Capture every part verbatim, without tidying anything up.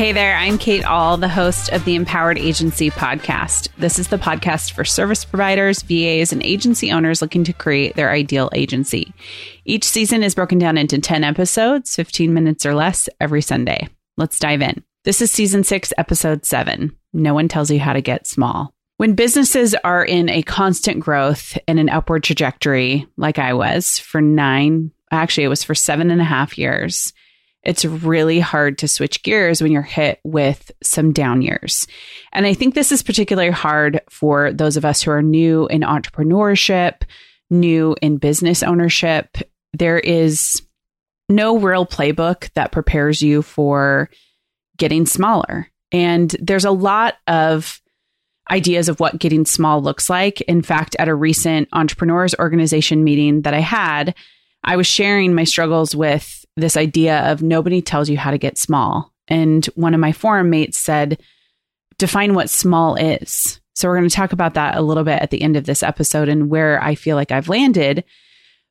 Hey there, I'm Kate Ahl, the host of the Empowered Agency podcast. This is the podcast for service providers, V As, and agency owners looking to create their ideal agency. Each season is broken down into ten episodes, fifteen minutes or less every Sunday. Let's dive in. This is season six, episode seven. No one tells you how to get small. When businesses are in a constant growth and an upward trajectory, like I was for nine, actually it was for seven and a half years, it's really hard to switch gears when you're hit with some down years. And I think this is particularly hard for those of us who are new in entrepreneurship, new in business ownership. There is no real playbook that prepares you for getting smaller. And there's a lot of ideas of what getting small looks like. In fact, at a recent entrepreneurs organization meeting that I had, I was sharing my struggles with this idea of nobody tells you how to get small. And one of my forum mates said, define what small is. So we're going to talk about that a little bit at the end of this episode and where I feel like I've landed.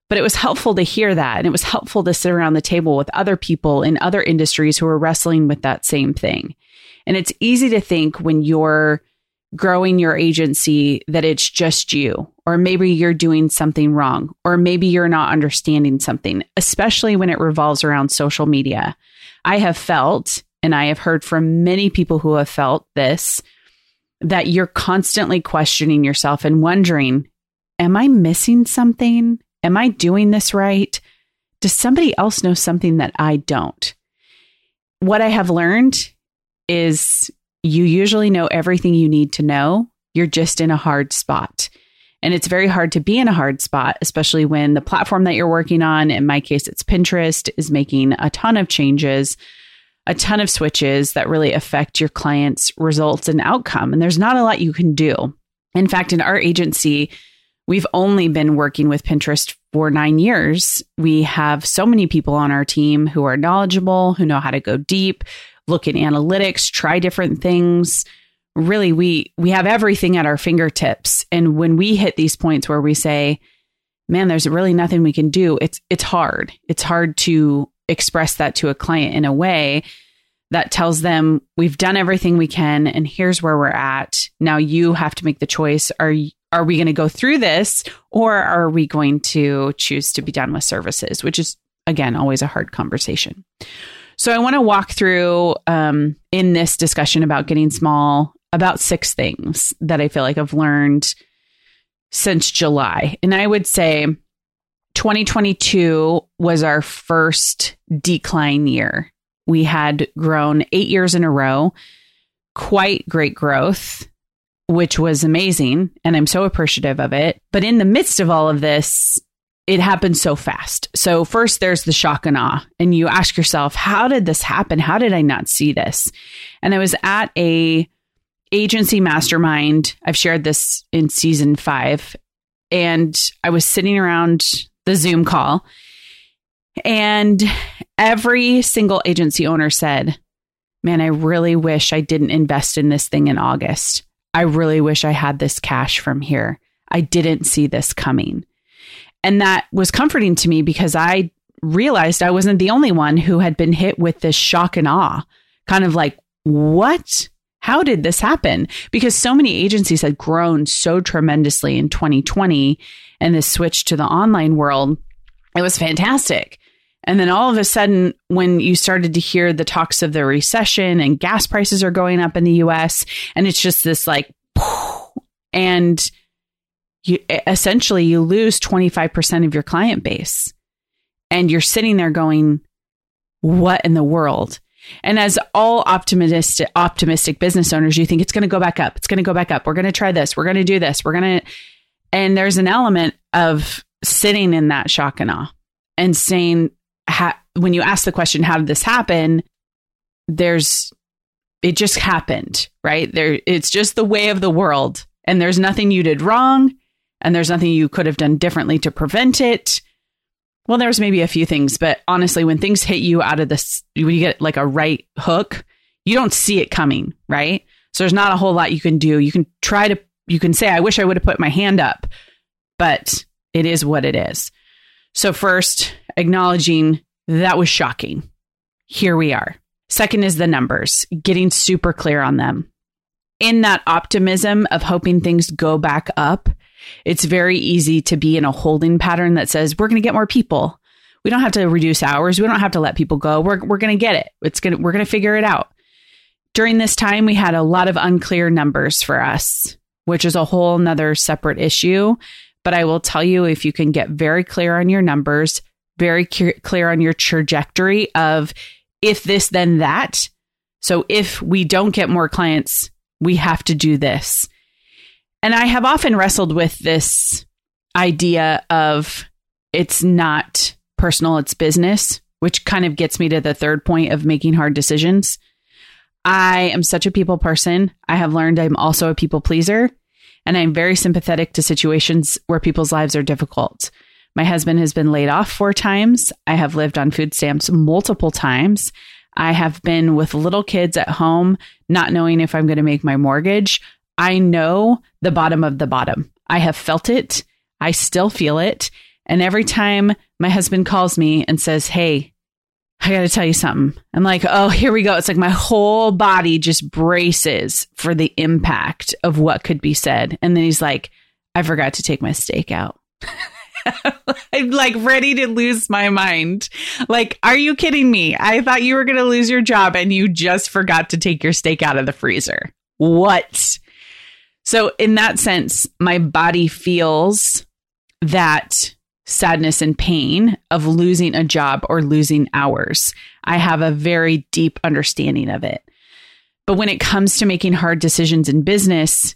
But it was helpful to hear that. And it was helpful to sit around the table with other people in other industries who are wrestling with that same thing. And it's easy to think when you're growing your agency that it's just you, or maybe you're doing something wrong, or maybe you're not understanding something, especially when it revolves around social media. I have felt, and I have heard from many people who have felt this, that you're constantly questioning yourself and wondering, am I missing something? Am I doing this right? Does somebody else know something that I don't? What I have learned is you usually know everything you need to know. You're just in a hard spot. And it's very hard to be in a hard spot, especially when the platform that you're working on, in my case, it's Pinterest, is making a ton of changes, a ton of switches that really affect your clients' results and outcome. And there's not a lot you can do. In fact, in our agency, we've only been working with Pinterest for nine years. We have so many people on our team who are knowledgeable, who know how to go deep, look at analytics, try different things. Really, we we have everything at our fingertips. And when we hit these points where we say, man, there's really nothing we can do, it's it's hard. It's hard to express that to a client in a way that tells them we've done everything we can and here's where we're at. Now you have to make the choice. Are are we going to go through this, or are we going to choose to be done with services, which is, again, always a hard conversation. So I want to walk through um, in this discussion about getting small about six things that I feel like I've learned since July. And I would say twenty twenty-two was our first decline year. We had grown eight years in a row, quite great growth, which was amazing. And I'm so appreciative of it. But in the midst of all of this, it happened so fast. So first there's the shock and awe, and you ask yourself, how did this happen? How did I not see this? And I was at a agency mastermind. I've shared this in season five, and I was sitting around the Zoom call, and every single agency owner said, man, I really wish I didn't invest in this thing in August. I really wish I had this cash from here. I didn't see this coming. And that was comforting to me because I realized I wasn't the only one who had been hit with this shock and awe, kind of like, what? How did this happen? Because so many agencies had grown so tremendously in twenty twenty and this switch to the online world. It was fantastic. And then all of a sudden, when you started to hear the talks of the recession and gas prices are going up in the U S, and it's just this like, and you essentially you lose twenty-five percent of your client base, and you're sitting there going, what in the world? And as all optimistic, optimistic business owners, you think it's going to go back up. It's going to go back up. We're going to try this. We're going to do this. We're going to, and there's an element of sitting in that shock and awe and saying, how, when you ask the question, how did this happen? There's, it just happened, right? There, it's just the way of the world, and there's nothing you did wrong. And there's nothing you could have done differently to prevent it. Well, there was maybe a few things, but honestly, when things hit you out of this, when you get like a right hook, you don't see it coming, right? So there's not a whole lot you can do. You can try to, you can say, I wish I would have put my hand up, but it is what it is. So first, acknowledging that was shocking. Here we are. Second is the numbers, getting super clear on them. In that optimism of hoping things go back up, it's very easy to be in a holding pattern that says, we're going to get more people. We don't have to reduce hours. We don't have to let people go. We're we're going to get it. It's going we're going to figure it out. During this time, we had a lot of unclear numbers for us, which is a whole nother separate issue. But I will tell you, if you can get very clear on your numbers, very cu- clear on your trajectory of if this, then that. So if we don't get more clients, we have to do this. And I have often wrestled with this idea of it's not personal, it's business, which kind of gets me to the third point of making hard decisions. I am such a people person. I have learned I'm also a people pleaser, and I'm very sympathetic to situations where people's lives are difficult. My husband has been laid off four times. I have lived on food stamps multiple times. I have been with little kids at home, not knowing if I'm going to make my mortgage. I know the bottom of the bottom. I have felt it. I still feel it. And every time my husband calls me and says, hey, I got to tell you something, I'm like, oh, here we go. It's like my whole body just braces for the impact of what could be said. And then he's like, I forgot to take my steak out. I'm like ready to lose my mind. Like, are you kidding me? I thought you were going to lose your job and you just forgot to take your steak out of the freezer. What? So in that sense, my body feels that sadness and pain of losing a job or losing hours. I have a very deep understanding of it. But when it comes to making hard decisions in business,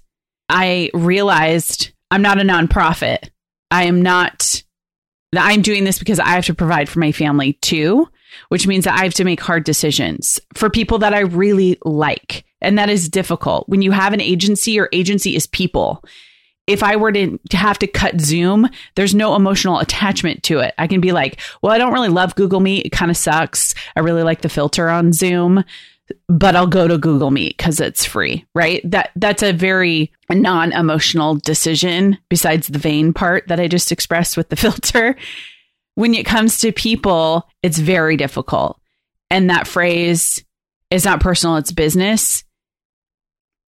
I realized I'm not a nonprofit. I am not, I'm doing this because I have to provide for my family too, which means that I have to make hard decisions for people that I really like. And that is difficult. When you have an agency, your agency is people. If I were to have to cut Zoom, there's no emotional attachment to it. I can be like, well, I don't really love Google Meet. It kind of sucks. I really like the filter on Zoom, but I'll go to Google Meet because it's free, right? That That's a very non-emotional decision besides the vain part that I just expressed with the filter. When it comes to people, it's very difficult. And that phrase, it's not personal, it's business.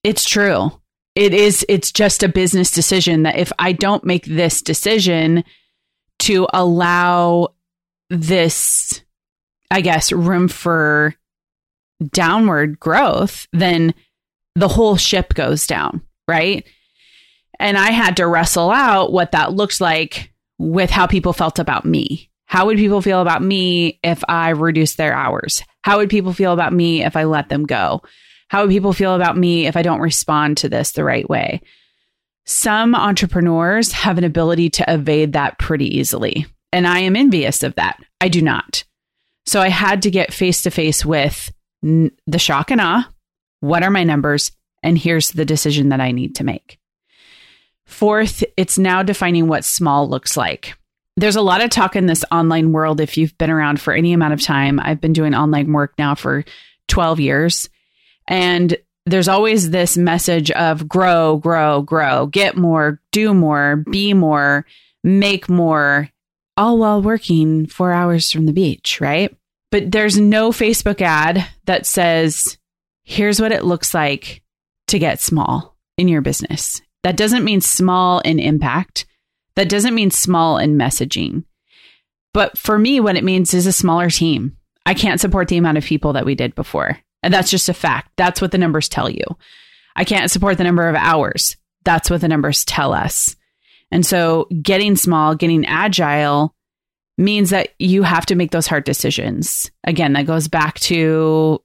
It's true. It is. It's just a business decision that if I don't make this decision to allow this, I guess, room for downward growth, then the whole ship goes down, right? And I had to wrestle out what that looked like with how people felt about me. How would people feel about me if I reduced their hours? How would people feel about me if I let them go? How would people feel about me if I don't respond to this the right way? Some entrepreneurs have an ability to evade that pretty easily, and I am envious of that. I do not. So I had to get face to face with n- the shock and awe. What are my numbers? And here's the decision that I need to make. Fourth, it's now defining what small looks like. There's a lot of talk in this online world. If you've been around for any amount of time, I've been doing online work now for twelve years. And there's always this message of grow, grow, grow, get more, do more, be more, make more, all while working four hours from the beach, right? But there's no Facebook ad that says, here's what it looks like to get small in your business. That doesn't mean small in impact. That doesn't mean small in messaging. But for me, what it means is a smaller team. I can't support the amount of people that we did before. And that's just a fact. That's what the numbers tell you. I can't support the number of hours. That's what the numbers tell us. And so getting small, getting agile means that you have to make those hard decisions. Again, that goes back to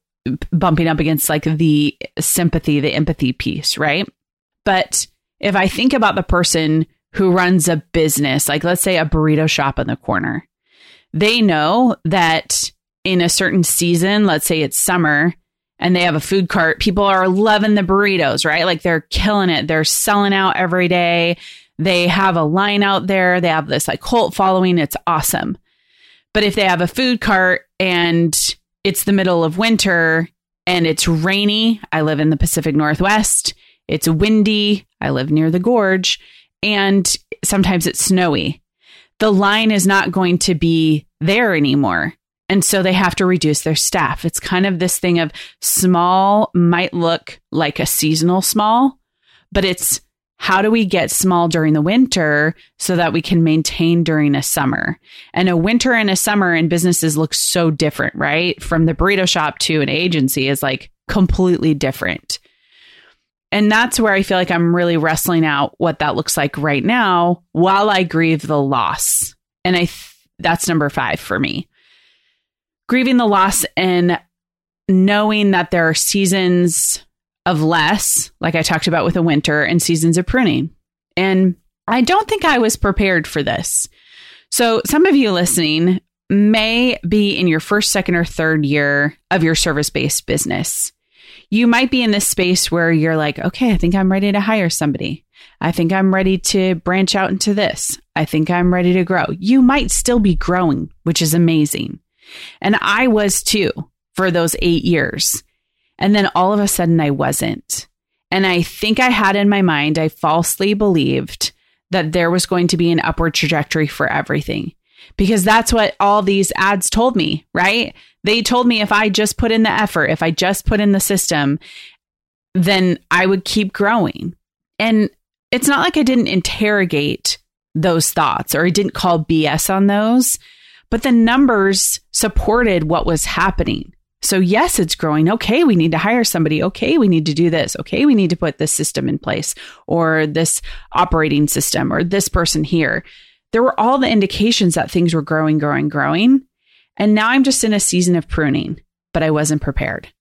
bumping up against like the sympathy, the empathy piece, right? But if I think about the person who runs a business, like let's say a burrito shop on the corner, they know that in a certain season, let's say it's summer, and they have a food cart, people are loving the burritos, right? Like they're killing it. They're selling out every day. They have a line out there. They have this like cult following. It's awesome. But if they have a food cart and it's the middle of winter and it's rainy, I live in the Pacific Northwest. It's windy. I live near the gorge. And sometimes it's snowy. The line is not going to be there anymore. And so they have to reduce their staff. It's kind of this thing of small might look like a seasonal small, but it's how do we get small during the winter so that we can maintain during a summer? And a winter and a summer in businesses look so different, right? From the burrito shop to an agency is like completely different. And that's where I feel like I'm really wrestling out what that looks like right now while I grieve the loss. And I th- that's number five for me. Grieving the loss and knowing that there are seasons of less, like I talked about with the winter, and seasons of pruning. And I don't think I was prepared for this. So some of you listening may be in your first, second, or third year of your service-based business. You might be in this space where you're like, okay, I think I'm ready to hire somebody. I think I'm ready to branch out into this. I think I'm ready to grow. You might still be growing, which is amazing. And I was too for those eight years. And then all of a sudden I wasn't. And I think I had in my mind, I falsely believed that there was going to be an upward trajectory for everything, because that's what all these ads told me, right? They told me if I just put in the effort, if I just put in the system, then I would keep growing. And it's not like I didn't interrogate those thoughts or I didn't call B S on those, but the numbers supported what was happening. So yes, it's growing. Okay, we need to hire somebody. Okay, we need to do this. Okay, we need to put this system in place or this operating system or this person here. There were all the indications that things were growing, growing, growing. And now I'm just in a season of pruning, but I wasn't prepared.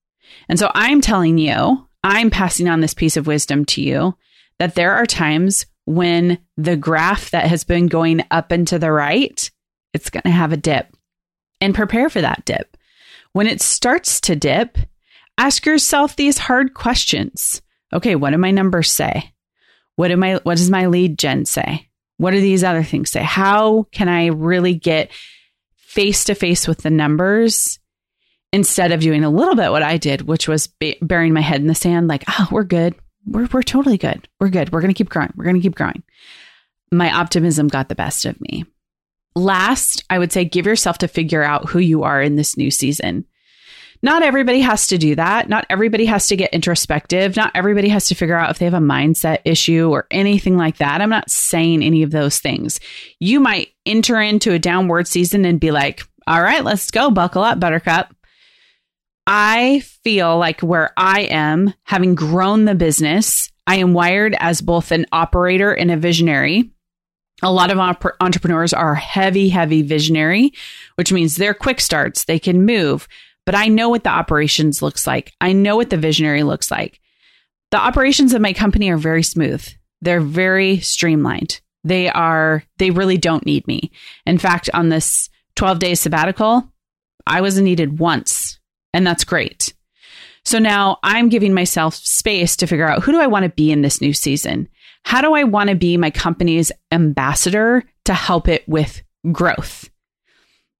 And so I'm telling you, I'm passing on this piece of wisdom to you that there are times when the graph that has been going up and to the right, it's going to have a dip, and prepare for that dip. When it starts to dip, ask yourself these hard questions. Okay, what do my numbers say? What am I, what does my lead gen say? What do these other things say? How can I really get face to face with the numbers instead of doing a little bit what I did, which was b- burying my head in the sand like, oh, we're good. We're we're totally good. We're good. We're going to keep growing. We're going to keep growing. My optimism got the best of me. Last, I would say give yourself to figure out who you are in this new season. Not everybody has to do that. Not everybody has to get introspective. Not everybody has to figure out if they have a mindset issue or anything like that. I'm not saying any of those things. You might enter into a downward season and be like, all right, let's go. Buckle up, buttercup. I feel like where I am, having grown the business, I am wired as both an operator and a visionary. A lot of op- entrepreneurs are heavy, heavy visionary, which means they're quick starts. They can move. But I know what the operations looks like. I know what the visionary looks like. The operations of my company are very smooth. They're very streamlined. They are, they really don't need me. In fact, on this twelve-day sabbatical, I wasn't needed once, and that's great. So now I'm giving myself space to figure out, who do I want to be in this new season? How do I want to be my company's ambassador to help it with growth?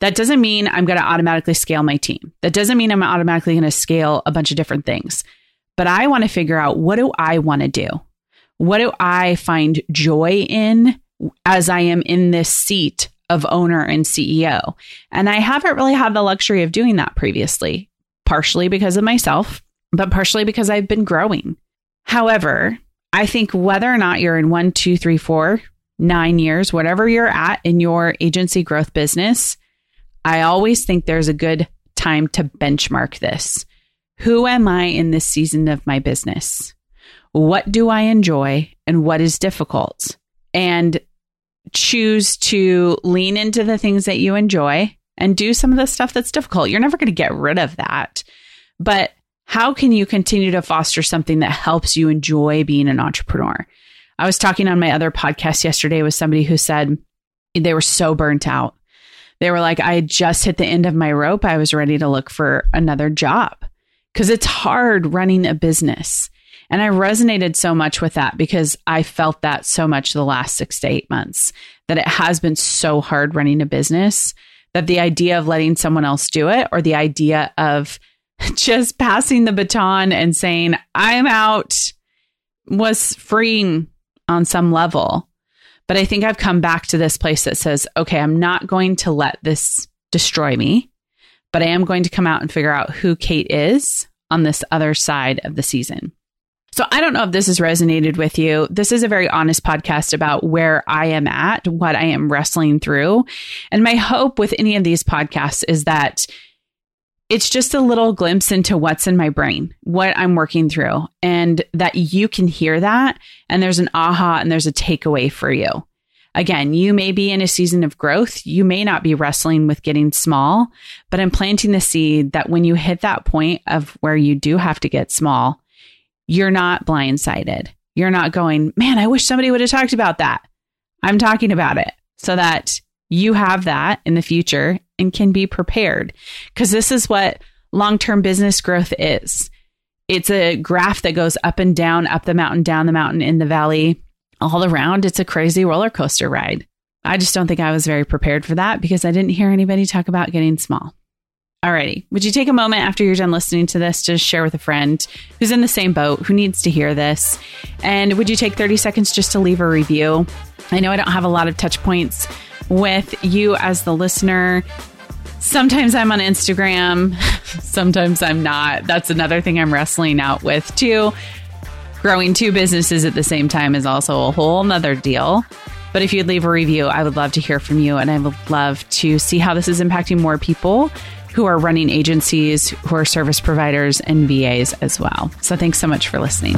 That doesn't mean I'm going to automatically scale my team. That doesn't mean I'm automatically going to scale a bunch of different things. But I want to figure out, what do I want to do? What do I find joy in as I am in this seat of owner and C E O? And I haven't really had the luxury of doing that previously, partially because of myself, but partially because I've been growing. However, I think whether or not you're in one, two, three, four, nine years, whatever you're at in your agency growth business, I always think there's a good time to benchmark this. Who am I in this season of my business? What do I enjoy and what is difficult? And choose to lean into the things that you enjoy and do some of the stuff that's difficult. You're never going to get rid of that. But how can you continue to foster something that helps you enjoy being an entrepreneur? I was talking on my other podcast yesterday with somebody who said they were so burnt out. They were like, I had just hit the end of my rope. I was ready to look for another job, because it's hard running a business. And I resonated so much with that, because I felt that so much the last six to eight months, that it has been so hard running a business, that the idea of letting someone else do it, or the idea of just passing the baton and saying, I'm out, was freeing on some level. But I think I've come back to this place that says, okay, I'm not going to let this destroy me, But I am going to come out and figure out who Kate is on this other side of the season. So I don't know if this has resonated with you. This is a very honest podcast about where I am at, what I am wrestling through. And my hope with any of these podcasts is that it's just a little glimpse into what's in my brain, what I'm working through, and that you can hear that. And there's an aha and there's a takeaway for you. Again, you may be in a season of growth. You may not be wrestling with getting small, but I'm planting the seed that when you hit that point of where you do have to get small, you're not blindsided. You're not going, man, I wish somebody would have talked about that. I'm talking about it so that you have that in the future and can be prepared. Because this is what long-term business growth is. It's a graph that goes up and down, up the mountain, down the mountain, in the valley, all around. It's a crazy roller coaster ride. I just don't think I was very prepared for that because I didn't hear anybody talk about getting small. Alrighty, would you take a moment after you're done listening to this to share with a friend who's in the same boat, who needs to hear this? And would you take thirty seconds just to leave a review? I know I don't have a lot of touch points with you as the listener. Sometimes I'm on Instagram, sometimes I'm not. That's another thing I'm wrestling out with too. Growing two businesses at the same time is also a whole nother deal. But if you'd leave a review, I would love to hear from you, and I would love to see how this is impacting more people who are running agencies, who are service providers, and V As as well. So thanks so much for listening.